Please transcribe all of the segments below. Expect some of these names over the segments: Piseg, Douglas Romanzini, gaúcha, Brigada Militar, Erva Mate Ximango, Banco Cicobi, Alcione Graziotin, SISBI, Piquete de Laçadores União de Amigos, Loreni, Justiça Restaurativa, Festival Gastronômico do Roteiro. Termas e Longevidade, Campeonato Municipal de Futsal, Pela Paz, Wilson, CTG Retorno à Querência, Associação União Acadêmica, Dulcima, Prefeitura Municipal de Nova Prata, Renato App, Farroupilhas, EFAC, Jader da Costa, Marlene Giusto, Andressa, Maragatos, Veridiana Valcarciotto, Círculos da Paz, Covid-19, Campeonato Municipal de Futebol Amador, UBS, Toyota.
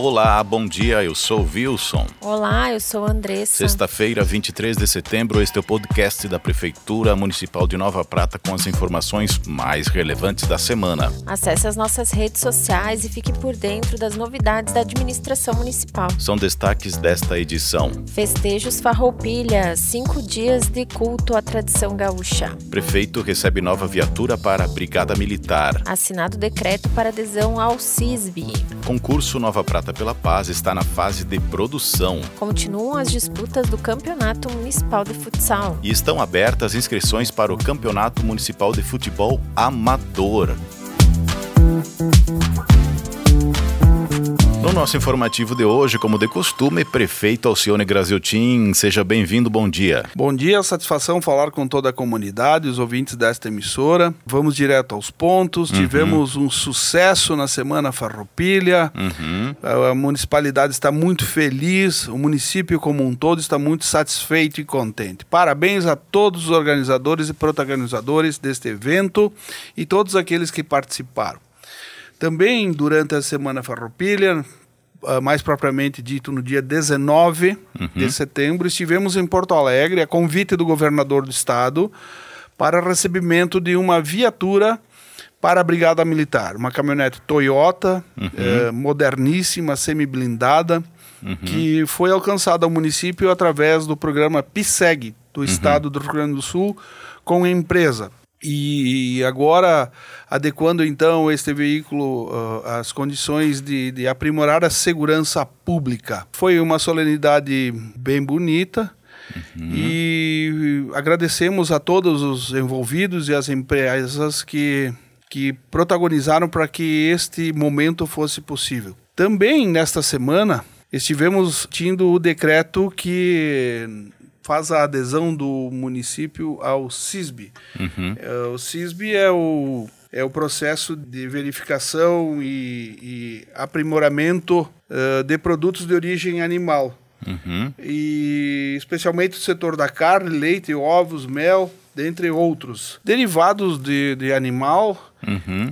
Olá, bom dia, eu sou o Wilson. Olá, eu sou a Andressa. Sexta-feira, 23 de setembro, este é o podcast da Prefeitura Municipal de Nova Prata com as informações mais relevantes da semana. Acesse as nossas redes sociais e fique por dentro das novidades da administração municipal. São destaques desta edição. Festejos Farroupilhas, 5 dias de culto à tradição gaúcha. Prefeito recebe nova viatura para a Brigada Militar. Assinado decreto para adesão ao SISBI. Concurso Nova Prata Pela Paz está na fase de produção. Continuam as disputas do Campeonato Municipal de Futsal. E estão abertas inscrições para o Campeonato Municipal de Futebol Amador. No nosso informativo de hoje, como de costume, prefeito Alcione Graziotin, seja bem-vindo, bom dia. Bom dia, satisfação falar com toda a comunidade, os ouvintes desta emissora. Vamos direto aos pontos, tivemos um sucesso na semana Farroupilha, a municipalidade está muito feliz, o município como um todo está muito satisfeito e contente. Parabéns a todos os organizadores e protagonizadores deste evento e todos aqueles que participaram. Também durante a Semana Farroupilha, mais propriamente dito no dia 19 de setembro, estivemos em Porto Alegre a convite do governador do estado para recebimento de uma viatura para a Brigada Militar. Uma caminhonete Toyota, moderníssima, semi-blindada, que foi alcançada ao município através do programa Piseg do estado do Rio Grande do Sul com a empresa. E agora, adequando então este veículo às condições de aprimorar a segurança pública. Foi uma solenidade bem bonita e agradecemos a todos os envolvidos e as empresas que protagonizaram para que este momento fosse possível. Também nesta semana estivemos tendo o decreto que faz a adesão do município ao SISBI. O SISBI é o processo de verificação e aprimoramento de produtos de origem animal. E especialmente o setor da carne, leite, ovos, mel, dentre outros. Derivados de animal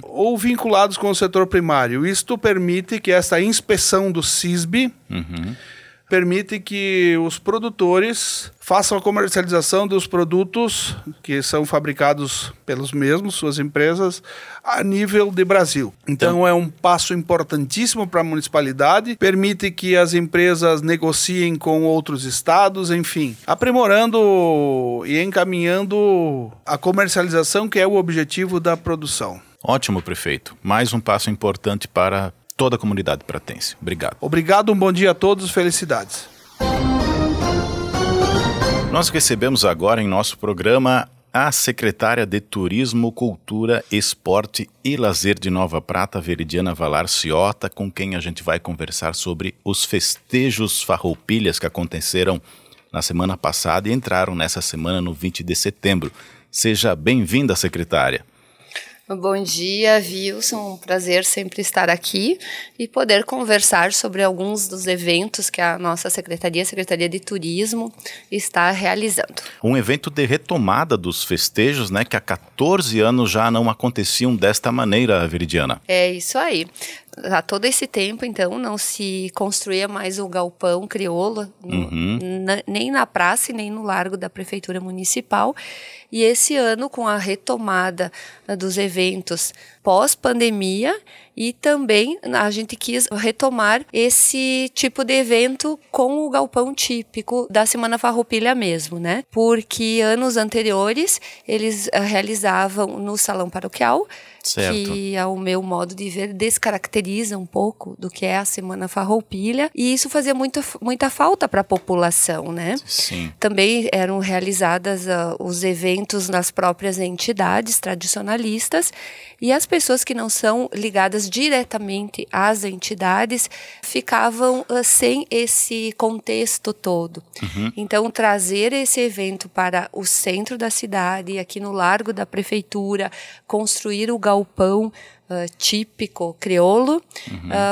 ou vinculados com o setor primário. Isto permite que esta inspeção do SISBI permite que os produtores façam a comercialização dos produtos que são fabricados pelos mesmos, suas empresas, a nível de Brasil. Então é um passo importantíssimo para a municipalidade, permite que as empresas negociem com outros estados, enfim, aprimorando e encaminhando a comercialização, que é o objetivo da produção. Ótimo, prefeito. Mais um passo importante para toda a comunidade pratense. Obrigado. Obrigado, um bom dia a todos, felicidades. Nós recebemos agora em nosso programa a secretária de Turismo, Cultura, Esporte e Lazer de Nova Prata, Veridiana Valcarciotto, com quem a gente vai conversar sobre os festejos Farroupilhas que aconteceram na semana passada e entraram nessa semana no 20 de setembro. Seja bem-vinda, secretária. Bom dia, Wilson. Um prazer sempre estar aqui e poder conversar sobre alguns dos eventos que a nossa Secretaria de Turismo, está realizando. Um evento de retomada dos festejos, né, que há 14 anos já não aconteciam desta maneira, Veridiana. É isso aí. Há todo esse tempo, então, não se construía mais o galpão crioulo, nem na praça e nem no largo da Prefeitura Municipal. E esse ano, com a retomada dos eventos pós-pandemia, e também a gente quis retomar esse tipo de evento com o galpão típico da Semana Farroupilha mesmo, né? Porque anos anteriores eles realizavam no Salão Paroquial, certo, que ao meu modo de ver descaracteriza um pouco do que é a Semana Farroupilha, e isso fazia muita falta para a população, né? Sim. Também eram realizadas os eventos nas próprias entidades tradicionalistas, e as pessoas que não são ligadas diretamente às entidades ficavam sem esse contexto todo. Então, trazer esse evento para o centro da cidade, aqui no largo da prefeitura, construir o galpão típico crioulo,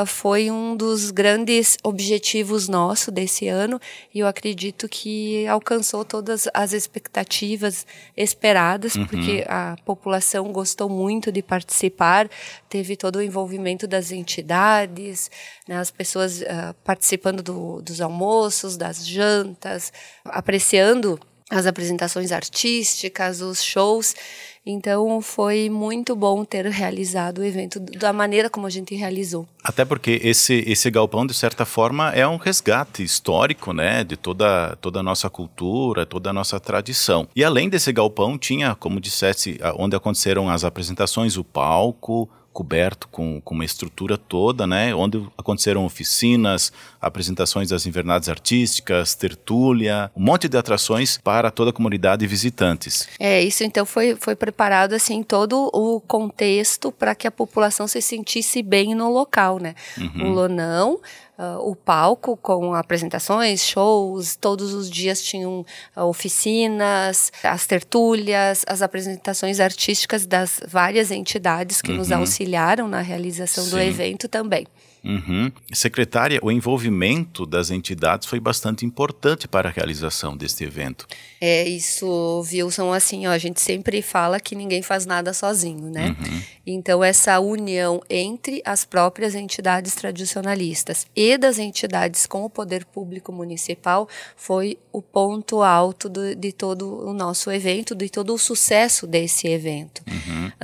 foi um dos grandes objetivos nosso desse ano, e eu acredito que alcançou todas as expectativas esperadas, porque a população gostou muito de participar, teve todo o envolvimento das entidades, né, as pessoas participando dos almoços, das jantas, apreciando as apresentações artísticas, os shows. Então, foi muito bom ter realizado o evento da maneira como a gente realizou. Até porque esse galpão, de certa forma, é um resgate histórico, né? De toda a nossa cultura, toda a nossa tradição. E além desse galpão, tinha, como dissesse, onde aconteceram as apresentações, o palco coberto com uma estrutura toda, né? Onde aconteceram oficinas, apresentações das invernadas artísticas, tertúlia, um monte de atrações para toda a comunidade e visitantes. É, isso então foi preparado assim todo o contexto para que a população se sentisse bem no local, né? O Lonão, o palco com apresentações, shows, todos os dias tinham oficinas, as tertúlias, as apresentações artísticas das várias entidades que nos auxiliaram na realização do evento também. Secretária, o envolvimento das entidades foi bastante importante para a realização deste evento. É isso, Wilson, assim, ó, a gente sempre fala que ninguém faz nada sozinho, né? Então, essa união entre as próprias entidades tradicionalistas e das entidades com o poder público municipal foi o ponto alto de todo o nosso evento, de todo o sucesso desse evento.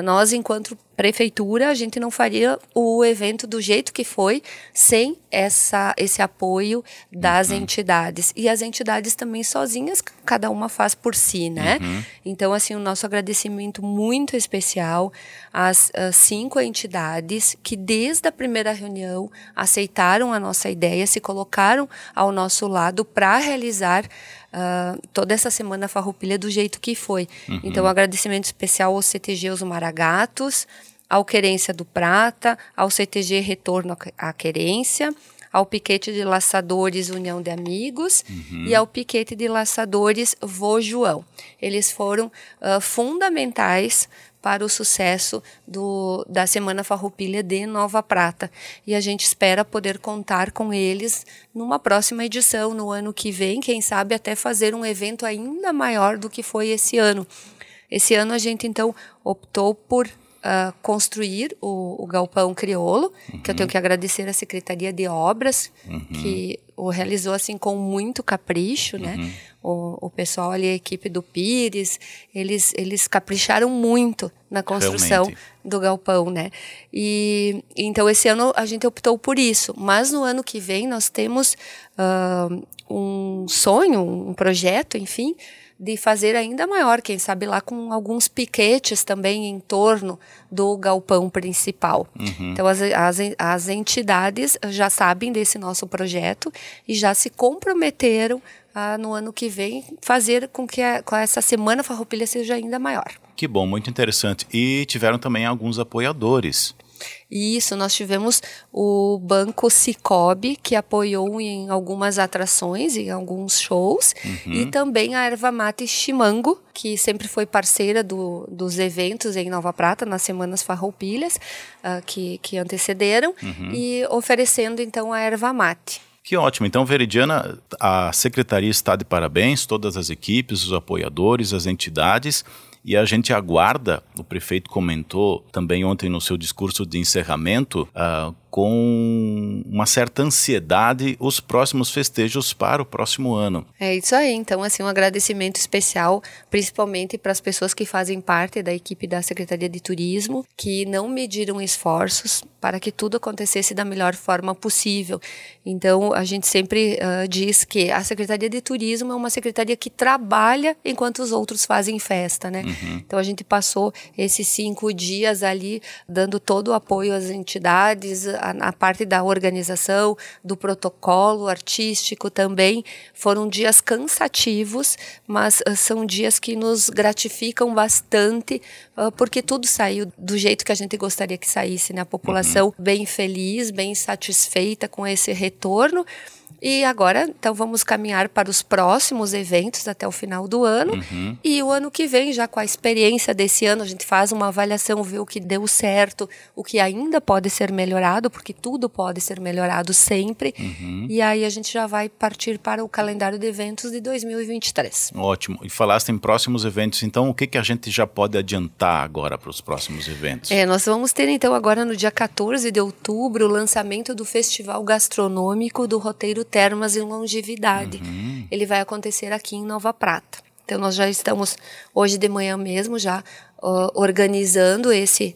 Nós, enquanto prefeitura, a gente não faria o evento do jeito que foi sem esse apoio das entidades. E as entidades também sozinhas, cada uma faz por si, né? Então, assim, o nosso agradecimento muito especial às 5 entidades que, desde a primeira reunião, aceitaram a nossa ideia, se colocaram ao nosso lado para realizar toda essa semana Farroupilha do jeito que foi. Então, um agradecimento especial ao CTG, aos Maragatos, ao Querência do Prata, ao CTG Retorno à Querência, ao Piquete de Laçadores União de Amigos e ao Piquete de Laçadores Vô João. Eles foram fundamentais para o sucesso da Semana Farroupilha de Nova Prata. E a gente espera poder contar com eles numa próxima edição, no ano que vem, quem sabe até fazer um evento ainda maior do que foi esse ano. Esse ano a gente, então, optou por construir o galpão crioulo, que eu tenho que agradecer à Secretaria de Obras, que o realizou assim com muito capricho, né? O pessoal ali, a equipe do Pires, eles capricharam muito na construção do galpão, né? E então esse ano a gente optou por isso, mas no ano que vem nós temos um sonho, um projeto, enfim, de fazer ainda maior, quem sabe lá com alguns piquetes também em torno do galpão principal. Então, as entidades já sabem desse nosso projeto e já se comprometeram a, no ano que vem, fazer com que essa Semana Farroupilha seja ainda maior. Que bom, muito interessante. E tiveram também alguns apoiadores. Isso, nós tivemos o Banco Cicobi, que apoiou em algumas atrações, em alguns shows, e também a Erva Mate Ximango, que sempre foi parceira dos eventos em Nova Prata, nas Semanas Farroupilhas, que antecederam, e oferecendo então a Erva Mate. Que ótimo. Então, Veridiana, a Secretaria está de parabéns, todas as equipes, os apoiadores, as entidades. E a gente aguarda, o prefeito comentou também ontem no seu discurso de encerramento, com uma certa ansiedade, os próximos festejos para o próximo ano. É isso aí, então assim, um agradecimento especial, principalmente para as pessoas que fazem parte da equipe da Secretaria de Turismo, que não mediram esforços para que tudo acontecesse da melhor forma possível. Então, a gente sempre diz que a Secretaria de Turismo é uma secretaria que trabalha enquanto os outros fazem festa, né? Então, a gente passou esses 5 dias ali, dando todo o apoio às entidades, a parte da organização, do protocolo artístico também. Foram dias cansativos, mas são dias que nos gratificam bastante, porque tudo saiu do jeito que a gente gostaria que saísse, né? A população bem feliz, bem satisfeita com esse retorno. E agora, então, vamos caminhar para os próximos eventos até o final do ano. Uhum. E o ano que vem, já com a experiência desse ano, a gente faz uma avaliação, vê o que deu certo, o que ainda pode ser melhorado, porque tudo pode ser melhorado sempre. Uhum. E aí a gente já vai partir para o calendário de eventos de 2023. Ótimo. E falaste em próximos eventos, então o que a gente já pode adiantar agora para os próximos eventos? Nós vamos ter, então, agora no dia 14 de outubro, o lançamento do Festival Gastronômico do Roteiro Termas e Longevidade. Uhum. Ele vai acontecer aqui em Nova Prata. Então, nós já estamos, hoje de manhã mesmo, já organizando esse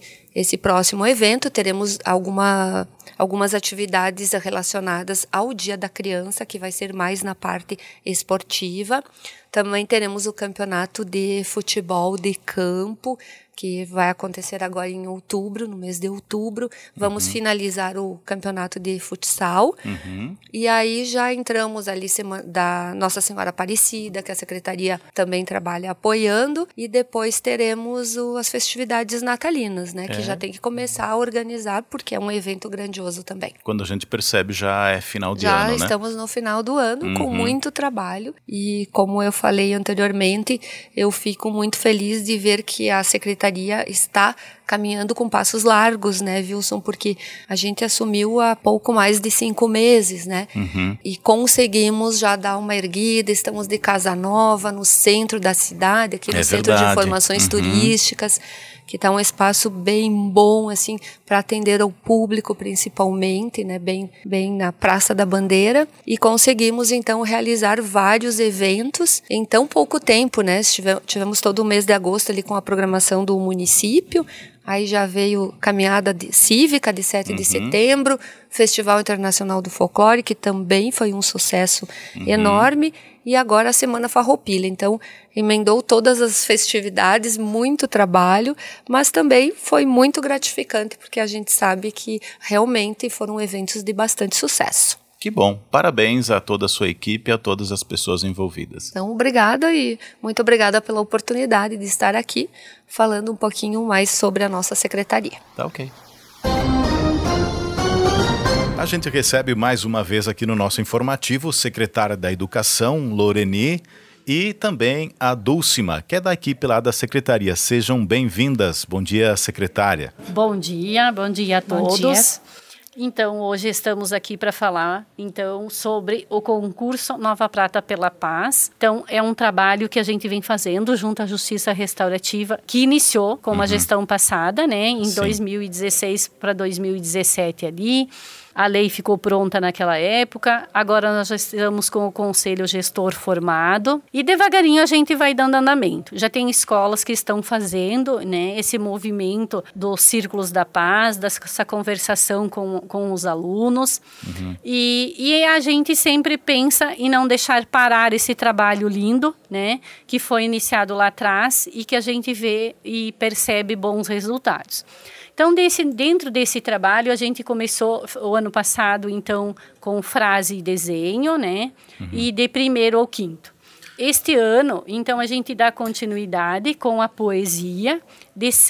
próximo evento. Teremos algumas atividades relacionadas ao Dia da Criança, que vai ser mais na parte esportiva. Também teremos o Campeonato de Futebol de Campo, que vai acontecer agora em outubro, no mês de outubro. Vamos finalizar o campeonato de futsal. Uhum. E aí já entramos ali da Nossa Senhora Aparecida, que a Secretaria também trabalha apoiando. E depois teremos as festividades natalinas, né? Que já tem que começar a organizar, porque é um evento grandioso também. Quando a gente percebe, já é final de ano, né? Já estamos no final do ano, com muito trabalho. E como eu falei anteriormente, eu fico muito feliz de ver que a Secretaria está caminhando com passos largos, né, Wilson? Porque a gente assumiu há pouco mais de 5 meses, né? Uhum. E conseguimos já dar uma erguida, estamos de casa nova, no centro da cidade, aqui no Centro de Informações Turísticas, que está um espaço bem bom, assim, para atender ao público principalmente, né, bem na Praça da Bandeira. E conseguimos, então, realizar vários eventos em tão pouco tempo, né? Tivemos todo o mês de agosto ali com a programação do município. Aí já veio caminhada cívica de 7 de setembro, Festival Internacional do Folclore, que também foi um sucesso enorme, e agora a Semana Farroupilha. Então, emendou todas as festividades, muito trabalho, mas também foi muito gratificante, porque a gente sabe que realmente foram eventos de bastante sucesso. Que bom. Parabéns a toda a sua equipe e a todas as pessoas envolvidas. Então, obrigada e muito obrigada pela oportunidade de estar aqui falando um pouquinho mais sobre a nossa secretaria. Tá ok. A gente recebe mais uma vez aqui no nosso informativo secretária da Educação, Loreni, e também a Dulcima, que é da equipe lá da secretaria. Sejam bem-vindas. Bom dia, secretária. Bom dia a todos. Bom dia. Então, hoje estamos aqui para falar, então, sobre o concurso Nova Prata Pela Paz. Então, é um trabalho que a gente vem fazendo junto à Justiça Restaurativa, que iniciou com a gestão passada, né, em 2016 para 2017 ali. A lei ficou pronta naquela época, agora nós já estamos com o conselho gestor formado e devagarinho a gente vai dando andamento. Já tem escolas que estão fazendo, né, esse movimento dos Círculos da Paz, dessa conversação com os alunos. Uhum. E a gente sempre pensa em não deixar parar esse trabalho lindo, né, que foi iniciado lá atrás e que a gente vê e percebe bons resultados. Então, dentro desse trabalho, a gente começou o ano passado, então, com frase e desenho, né? Uhum. E de 1º ao 5º. Este ano, então, a gente dá continuidade com a poesia,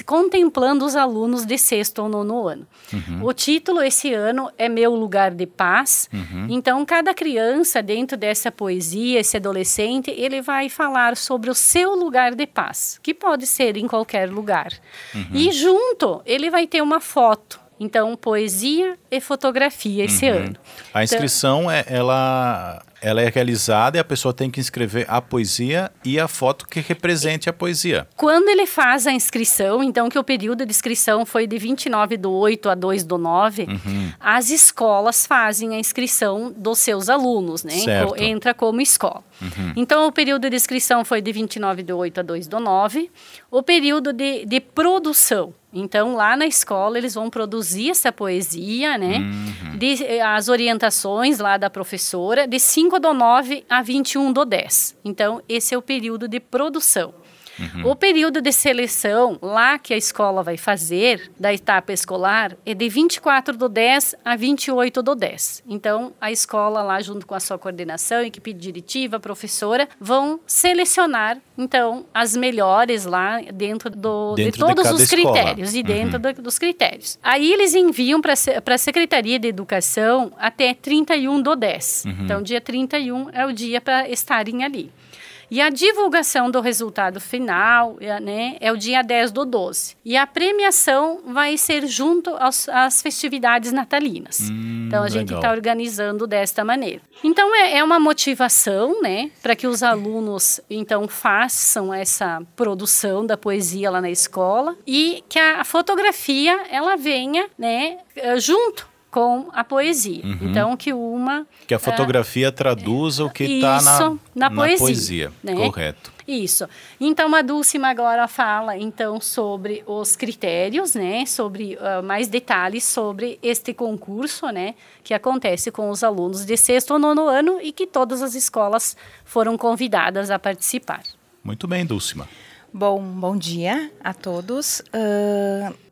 contemplando os alunos de 6º ao 9º ano. Uhum. O título esse ano é Meu Lugar de Paz. Uhum. Então, cada criança dentro dessa poesia, esse adolescente, ele vai falar sobre o seu lugar de paz, que pode ser em qualquer lugar. Uhum. E junto, ele vai ter uma foto. Então, poesia e fotografia esse ano. A inscrição, então, ela é realizada e a pessoa tem que inscrever a poesia e a foto que represente a poesia. Quando ele faz a inscrição, então, que o período de inscrição foi de 29/8 a 2/9, as escolas fazem a inscrição dos seus alunos, né? Certo. Entra como escola. Uhum. Então, o período de inscrição foi de 29/8 a 2/9. O período de produção. Então, lá na escola, eles vão produzir essa poesia, né? Uhum. As orientações lá da professora, de 5/9 a 21/10. Então, esse é o período de produção. Uhum. O período de seleção lá que a escola vai fazer, da etapa escolar, é de 24/10 a 28/10. Então, a escola lá, junto com a sua coordenação, equipe diretiva, professora, vão selecionar, então, as melhores lá dentro de todos os critérios. Aí eles enviam para a Secretaria de Educação até 31/10. Uhum. Então, dia 31 é o dia para estarem ali. E a divulgação do resultado final, né, é o dia 10/12. E a premiação vai ser junto às festividades natalinas. Então, a gente está organizando desta maneira. Então, é uma motivação, né, para que os alunos, então, façam essa produção da poesia lá na escola e que a fotografia, ela venha, né, junto com a poesia. Uhum. Então, que a fotografia traduza o que está na poesia. Né? Correto. Isso. Então, a Dulcima agora fala, então, sobre os critérios, né? Sobre mais detalhes sobre este concurso, né? Que acontece com os alunos de 6º ao 9º ano e que todas as escolas foram convidadas a participar. Muito bem, Dulcima. Bom dia a todos.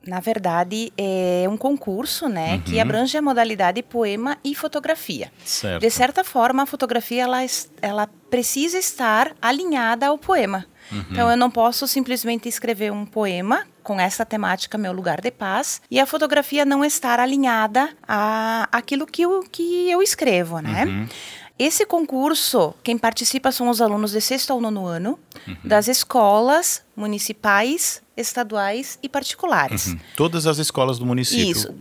Na verdade, é um concurso, né, uhum, que abrange a modalidade poema e fotografia. Certo. De certa forma, a fotografia ela precisa estar alinhada ao poema. Uhum. Então, eu não posso simplesmente escrever um poema com essa temática, Meu Lugar de Paz, e a fotografia não estar alinhada àquilo que eu escrevo, né? Uhum. Esse concurso, quem participa são os alunos de 6º ao 9º ano, uhum, das escolas municipais, estaduais e particulares. Uhum. Todas as escolas do município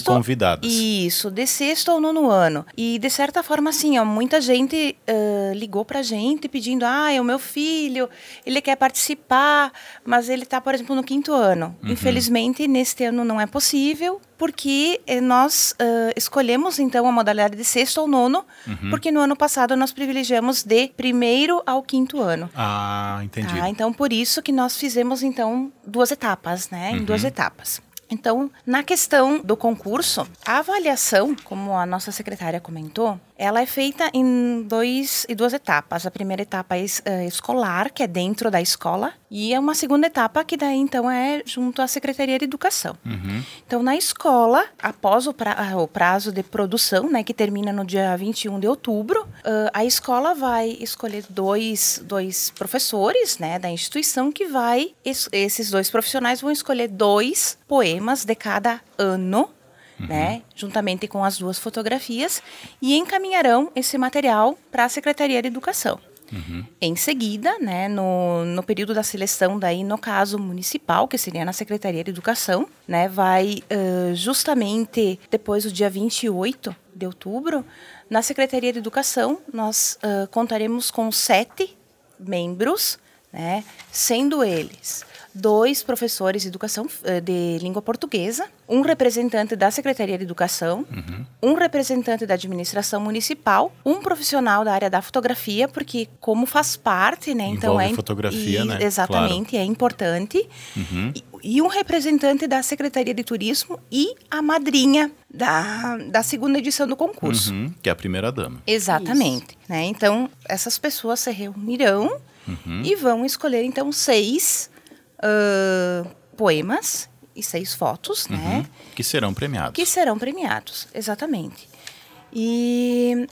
foram convidadas. Isso, de 6º ao 9º ano. E, de certa forma, assim, ó, muita gente ligou pra gente pedindo, é o meu filho, ele quer participar, mas ele tá, por exemplo, no 5º ano. Uhum. Infelizmente, neste ano não é possível, porque nós escolhemos, então, a modalidade de 6º ao 9º, uhum, porque no ano passado nós privilegiamos de 1º ao 5º ano. Ah, entendi. Tá? Então, por isso que nós fizemos, então, 2 etapas, né? Uhum. Em 2 etapas. Então, na questão do concurso, a avaliação, como a nossa secretária comentou, ela é feita em 2 etapas. A primeira etapa é escolar, que é dentro da escola, e é uma segunda etapa que daí, então, é junto à Secretaria de Educação. Uhum. Então, na escola, após o prazo de produção, né, que termina no dia 21 de outubro, a escola vai escolher dois professores, né, da instituição, que vai... Esses 2 profissionais vão escolher 2 poemas de cada ano, uhum, né, juntamente com as 2 fotografias, e encaminharão esse material para a Secretaria de Educação. Uhum. Em seguida, né, no período da seleção, daí, no caso municipal, que seria na Secretaria de Educação, né, vai justamente depois do dia 28 de outubro, na Secretaria de Educação, nós contaremos com 7 membros, né, sendo eles 2 professores de educação de língua portuguesa, um representante da Secretaria de Educação, uhum, um representante da administração municipal, um profissional da área da fotografia, porque como faz parte, né, então fotografia, né? Exatamente, claro, é importante, uhum, e um representante da Secretaria de Turismo e a madrinha da 2ª edição do concurso. Uhum, que é a primeira-dama. Exatamente. Né? Então, essas pessoas se reunirão, uhum, e vão escolher, então, 6... poemas e 6 fotos, uhum, né? Que serão premiados, exatamente. E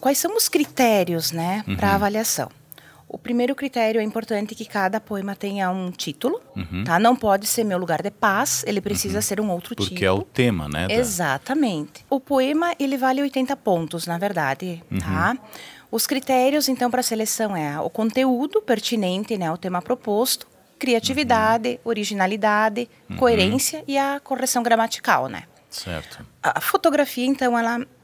quais são os critérios, né, uhum, para avaliação? O primeiro critério é importante que cada poema tenha um título, uhum, tá? Não pode ser Meu Lugar de Paz, ele precisa, uhum, ser um outro título. Porque é o tema, né? Exatamente. O poema, ele vale 80 pontos, na verdade, uhum, tá? Os critérios, então, para a seleção é o conteúdo pertinente, né, ao tema proposto, criatividade, uhum, originalidade, uhum, coerência e a correção gramatical, né? Certo. A fotografia, então,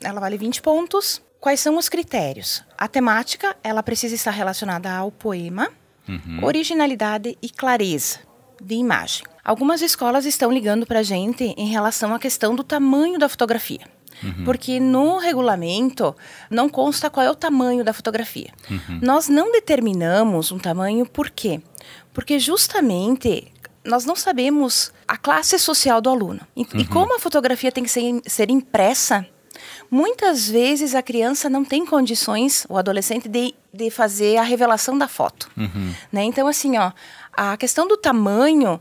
ela vale 20 pontos. Quais são os critérios? A temática, ela precisa estar relacionada ao poema, uhum, originalidade e clareza de imagem. Algumas escolas estão ligando para a gente em relação à questão do tamanho da fotografia. Uhum. Porque no regulamento não consta qual é o tamanho da fotografia. Uhum. Nós não determinamos um tamanho, por quê? Porque justamente nós não sabemos a classe social do aluno. E, uhum, e como a fotografia tem que ser impressa, muitas vezes a criança não tem condições, o adolescente, de de fazer a revelação da foto. Uhum. Né? Então, assim, ó, a questão do tamanho,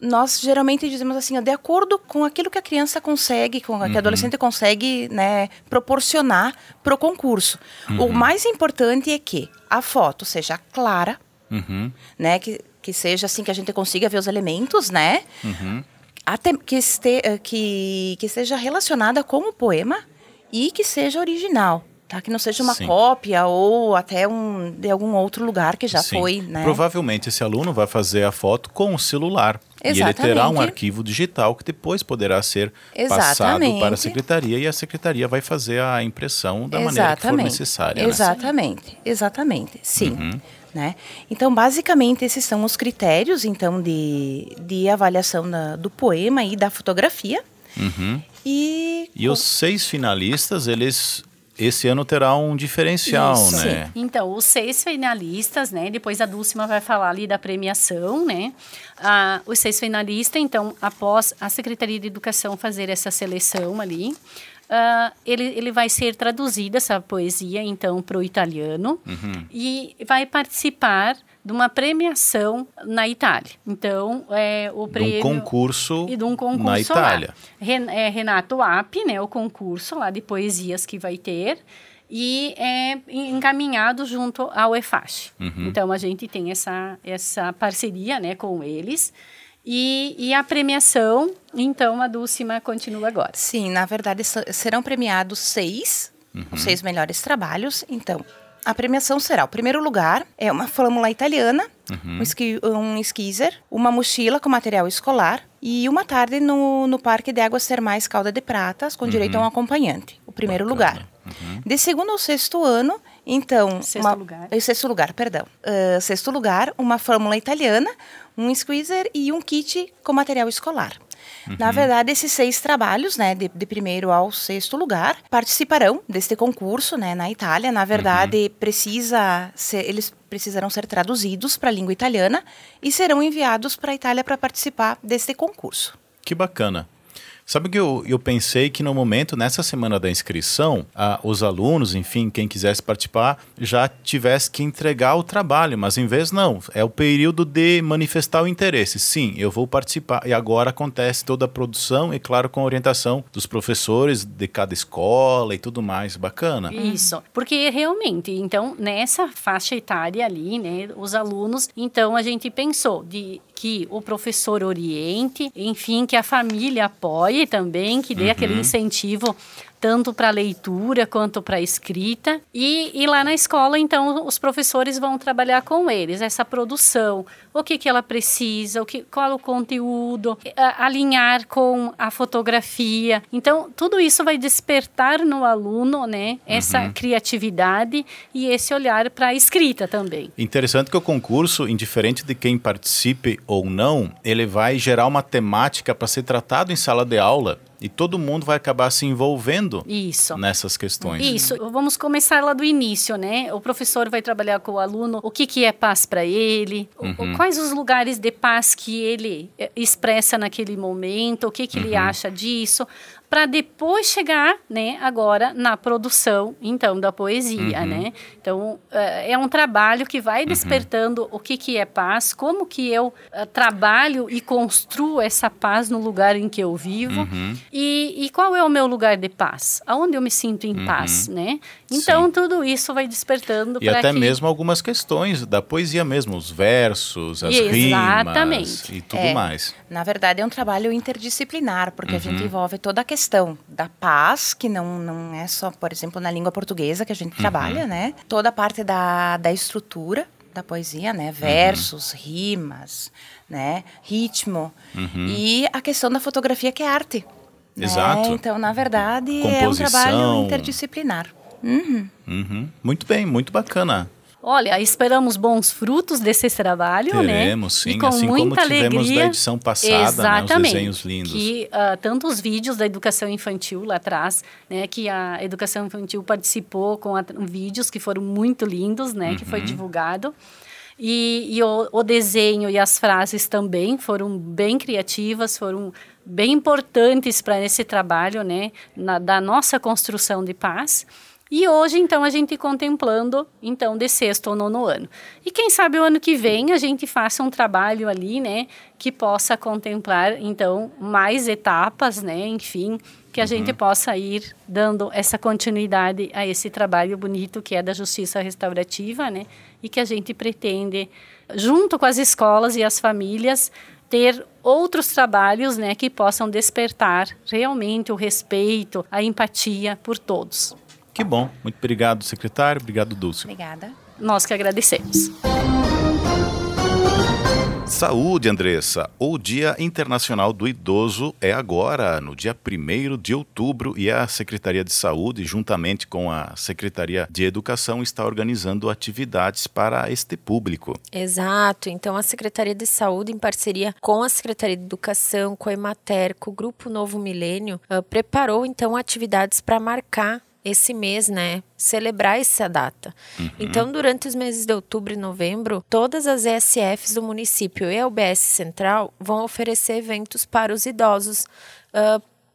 nós geralmente dizemos assim, ó, de acordo com aquilo que a criança consegue, com que a adolescente consegue, né, proporcionar para o concurso. Uhum. O mais importante é que a foto seja clara, né, que seja assim que a gente consiga ver os elementos, né? Uhum. Até que esteja relacionada com o poema e que seja original, tá? Que não seja uma cópia ou até de algum outro lugar que já foi, né? Provavelmente esse aluno vai fazer a foto com o celular. Exatamente. E ele terá um arquivo digital que depois poderá ser passado para a secretaria e a secretaria vai fazer a impressão da maneira que for necessária. Exatamente, né? Exatamente, sim. Uhum. Né? Então, basicamente, esses são os critérios então, de avaliação do poema e da fotografia. Uhum. E os 6 finalistas, eles... Esse ano terá um diferencial, isso, né? Sim. Então, os 6 finalistas, né? Depois a Dulcima vai falar ali da premiação, né? Os 6 finalistas, então, após a Secretaria de Educação fazer essa seleção ali, ele vai ser traduzida, essa poesia, então, para o italiano. Uhum. E vai participar de uma premiação na Itália. Então, o prêmio... De um concurso na Itália. Renato App, né, o concurso lá de poesias que vai ter, e é encaminhado junto ao EFAC. Uhum. Então, a gente tem essa parceria, né, com eles. E a premiação, então, a Dulcima continua agora. Sim, na verdade, serão premiados 6, os 6 melhores trabalhos, então... A premiação será, o primeiro lugar é uma flâmula italiana, um skizzer, uma mochila com material escolar e uma tarde no Parque de Águas Termais Calda de Pratas, com direito a um acompanhante, o primeiro lugar. Uhum. De segundo ao sexto ano, então... sexto lugar, uma flâmula italiana, um skizzer e um kit com material escolar. Uhum. Na verdade, esses 6 trabalhos, né, de primeiro ao sexto lugar, participarão deste concurso, né, na Itália. Na verdade, eles precisarão ser traduzidos para a língua italiana e serão enviados para a Itália para participar deste concurso. Que bacana. Sabe que eu pensei que no momento, nessa semana da inscrição, os alunos, enfim, quem quisesse participar, já tivesse que entregar o trabalho, mas em vez não, é o período de manifestar o interesse. Sim, eu vou participar e agora acontece toda a produção e claro com a orientação dos professores de cada escola e tudo mais, bacana. Isso, porque realmente, então, nessa faixa etária ali, né, os alunos, então a gente pensou que o professor oriente, enfim, que a família apoie, também, que dê aquele incentivo tanto para a leitura quanto para a escrita. E lá na escola, então, os professores vão trabalhar com eles, essa produção, o que ela precisa, qual o conteúdo, alinhar com a fotografia. Então, tudo isso vai despertar no aluno, né, essa criatividade e esse olhar para a escrita também. Interessante que o concurso, indiferente de quem participe ou não, ele vai gerar uma temática para ser tratado em sala de aula. E todo mundo vai acabar se envolvendo nessas questões. Isso. Vamos começar lá do início, né? O professor vai trabalhar com o aluno o que é paz para ele, quais os lugares de paz que ele expressa naquele momento, o que ele acha disso, para depois chegar, né, agora na produção, então, da poesia, né? Então, é um trabalho que vai despertando o que é paz, como que eu trabalho e construo essa paz no lugar em que eu vivo e qual é o meu lugar de paz, aonde eu me sinto em paz, né? Então, tudo isso vai despertando para mesmo algumas questões da poesia mesmo, os versos, as rimas e tudo mais. Na verdade, é um trabalho interdisciplinar, porque a gente envolve toda a questão da paz, que não é só, por exemplo, na língua portuguesa que a gente trabalha, né? Toda a parte da estrutura da poesia, né? Versos, rimas, né? Ritmo. E a questão da fotografia, que é arte. Exato. Né? Então, na verdade, composição. É um trabalho interdisciplinar. Muito bem, muito bacana. Olha, esperamos bons frutos desse trabalho, né? Teremos, sim. E com assim muita como tivemos alegria, da edição passada, né, os desenhos lindos. Que tanto os vídeos da educação infantil lá atrás, né? Que a educação infantil participou com vídeos que foram muito lindos, né? Que foi divulgado. E o desenho e as frases também foram bem criativas, foram bem importantes para esse trabalho, né? Da nossa construção de paz. E hoje, então, a gente contemplando, então, de sexto ao nono ano. E quem sabe o ano que vem a gente faça um trabalho ali, né, que possa contemplar, então, mais etapas, né, enfim, que a gente possa ir dando essa continuidade a esse trabalho bonito que é da Justiça Restaurativa, né, e que a gente pretende, junto com as escolas e as famílias, ter outros trabalhos, né, que possam despertar realmente o respeito, a empatia por todos. Que bom. Muito obrigado, secretário. Obrigado, Dulce. Obrigada. Nós que agradecemos. Saúde, Andressa. O Dia Internacional do Idoso é agora, no dia 1º de outubro, e a Secretaria de Saúde, juntamente com a Secretaria de Educação, está organizando atividades para este público. Exato. Então, a Secretaria de Saúde, em parceria com a Secretaria de Educação, com a Emater, com o Grupo Novo Milênio, preparou, então, atividades para marcar esse mês, né? Celebrar essa data. Então, durante os meses de outubro e novembro, todas as ESFs do município e a UBS Central vão oferecer eventos para os idosos,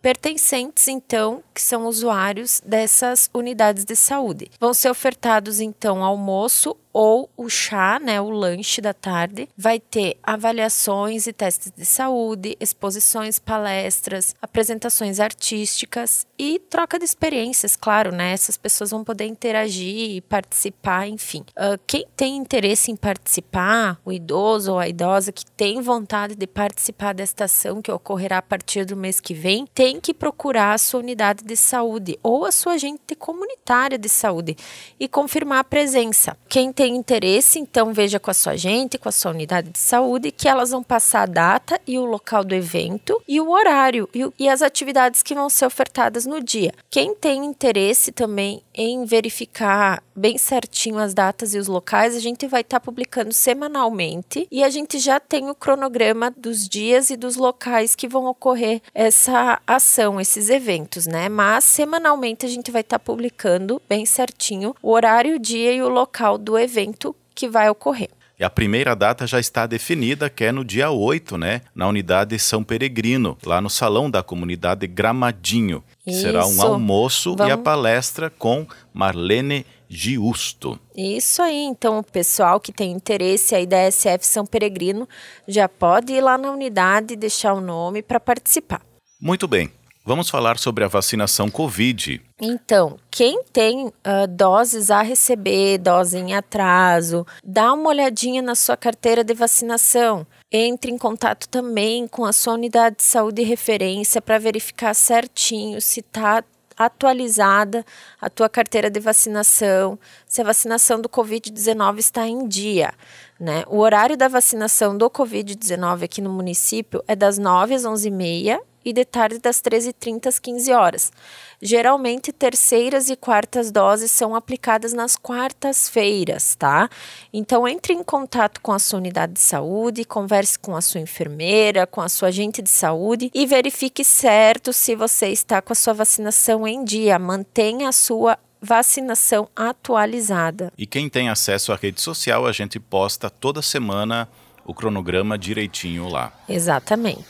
pertencentes, então, que são usuários dessas unidades de saúde. Vão ser ofertados, então, almoço ou o chá, né, o lanche da tarde. Vai ter avaliações e testes de saúde, exposições, palestras, apresentações artísticas e troca de experiências, claro, né? Essas pessoas vão poder interagir e participar, enfim. Quem tem interesse em participar, o idoso ou a idosa que tem vontade de participar desta ação que ocorrerá a partir do mês que vem, tem que procurar a sua unidade de saúde ou a sua agente comunitária de saúde e confirmar a presença. Quem tem interesse, então veja com a sua agente, com a sua unidade de saúde, que elas vão passar a data e o local do evento e o horário e as atividades que vão ser ofertadas no dia. Quem tem interesse também em verificar bem certinho as datas e os locais, a gente vai estar publicando semanalmente e a gente já tem o cronograma dos dias e dos locais que vão ocorrer essa ação, esses eventos, né? Mas semanalmente a gente vai estar publicando bem certinho o horário, o dia e o local do evento que vai ocorrer. E a primeira data já está definida, que é no dia 8, né? Na unidade São Peregrino, lá no Salão da Comunidade Gramadinho. Isso. Será um almoço e a palestra com Marlene Giusto. Isso aí, então o pessoal que tem interesse aí da SF São Peregrino já pode ir lá na unidade e deixar o nome para participar. Muito bem. Vamos falar sobre a vacinação Covid. Então, quem tem doses a receber, dose em atraso, dá uma olhadinha na sua carteira de vacinação. Entre em contato também com a sua unidade de saúde e referência para verificar certinho se está atualizada a tua carteira de vacinação, se a vacinação do Covid-19 está em dia, né? O horário da vacinação do Covid-19 aqui no município é das 9 às 11h30 e de tarde das 13h30 às 15h. Geralmente, terceiras e quartas doses são aplicadas nas quartas-feiras, tá? Então, entre em contato com a sua unidade de saúde, converse com a sua enfermeira, com a sua agente de saúde e verifique certo se você está com a sua vacinação em dia. Mantenha a sua vacinação atualizada. E quem tem acesso à rede social, a gente posta toda semana o cronograma direitinho lá. Exatamente.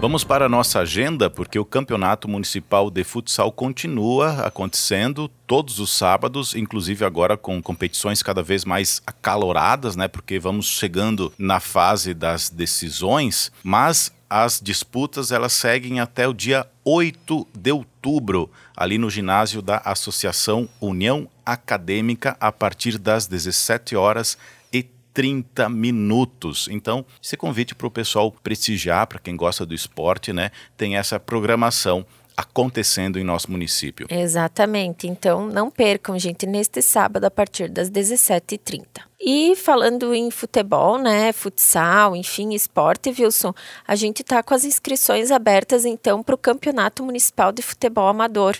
Vamos para a nossa agenda, porque o Campeonato Municipal de Futsal continua acontecendo todos os sábados, inclusive agora com competições cada vez mais acaloradas, né? Porque vamos chegando na fase das decisões, mas as disputas elas seguem até o dia 8 de outubro, ali no ginásio da Associação União Acadêmica, a partir das 17h. 30 minutos. Então, esse convite para o pessoal prestigiar, para quem gosta do esporte, né? Tem essa programação acontecendo em nosso município. Exatamente. Então, não percam, gente, neste sábado a partir das 17h30. E falando em futebol, né, futsal, enfim, esporte, Wilson, a gente está com as inscrições abertas, então, para o Campeonato Municipal de Futebol Amador.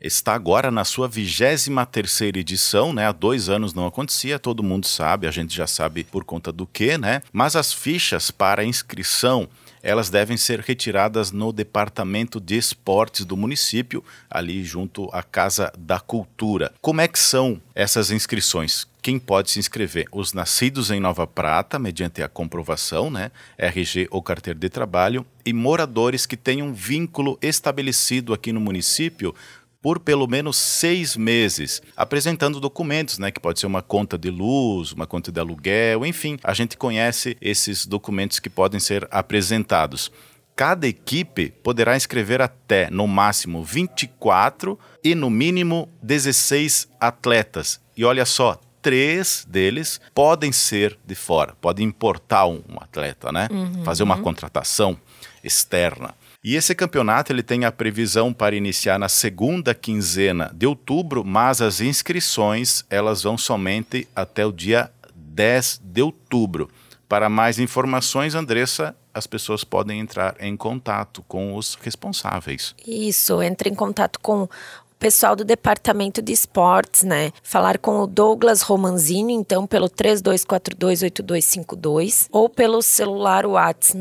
Está agora na sua 23ª edição, né? Há 2 anos não acontecia, todo mundo sabe, a gente já sabe por conta do quê, né? Mas as fichas para inscrição, elas devem ser retiradas no Departamento de Esportes do município, ali junto à Casa da Cultura. Como é que são essas inscrições? Quem pode se inscrever? Os nascidos em Nova Prata, mediante a comprovação, RG ou carteira de trabalho, e moradores que tenham vínculo estabelecido aqui no município por pelo menos 6 meses, apresentando documentos, que pode ser uma conta de luz, uma conta de aluguel, enfim, a gente conhece esses documentos que podem ser apresentados. Cada equipe poderá inscrever até, no máximo, 24 e, no mínimo, 16 atletas. E olha só, 3 deles podem ser de fora, podem importar um atleta, Fazer uma contratação externa. E esse campeonato ele tem a previsão para iniciar na segunda quinzena de outubro, mas as inscrições elas vão somente até o dia 10 de outubro. Para mais informações, Andressa, as pessoas podem entrar em contato com os responsáveis. Isso, entra em contato com pessoal do Departamento de Esportes, Falar com o Douglas Romanzini, então, pelo 32428252 ou pelo celular WhatsApp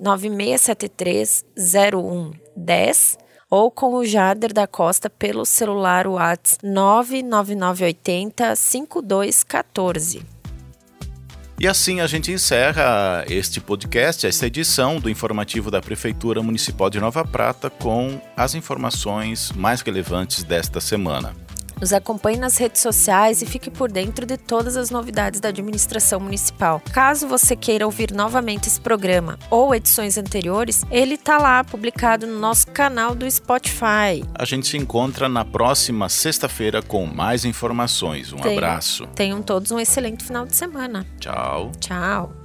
996730110 ou com o Jader da Costa pelo celular WhatsApp 999805214. E assim a gente encerra este podcast, esta edição do informativo da Prefeitura Municipal de Nova Prata com as informações mais relevantes desta semana. Nos acompanhe nas redes sociais e fique por dentro de todas as novidades da administração municipal. Caso você queira ouvir novamente esse programa ou edições anteriores, ele está lá publicado no nosso canal do Spotify. A gente se encontra na próxima sexta-feira com mais informações. Um abraço. Tenham todos um excelente final de semana. Tchau. Tchau.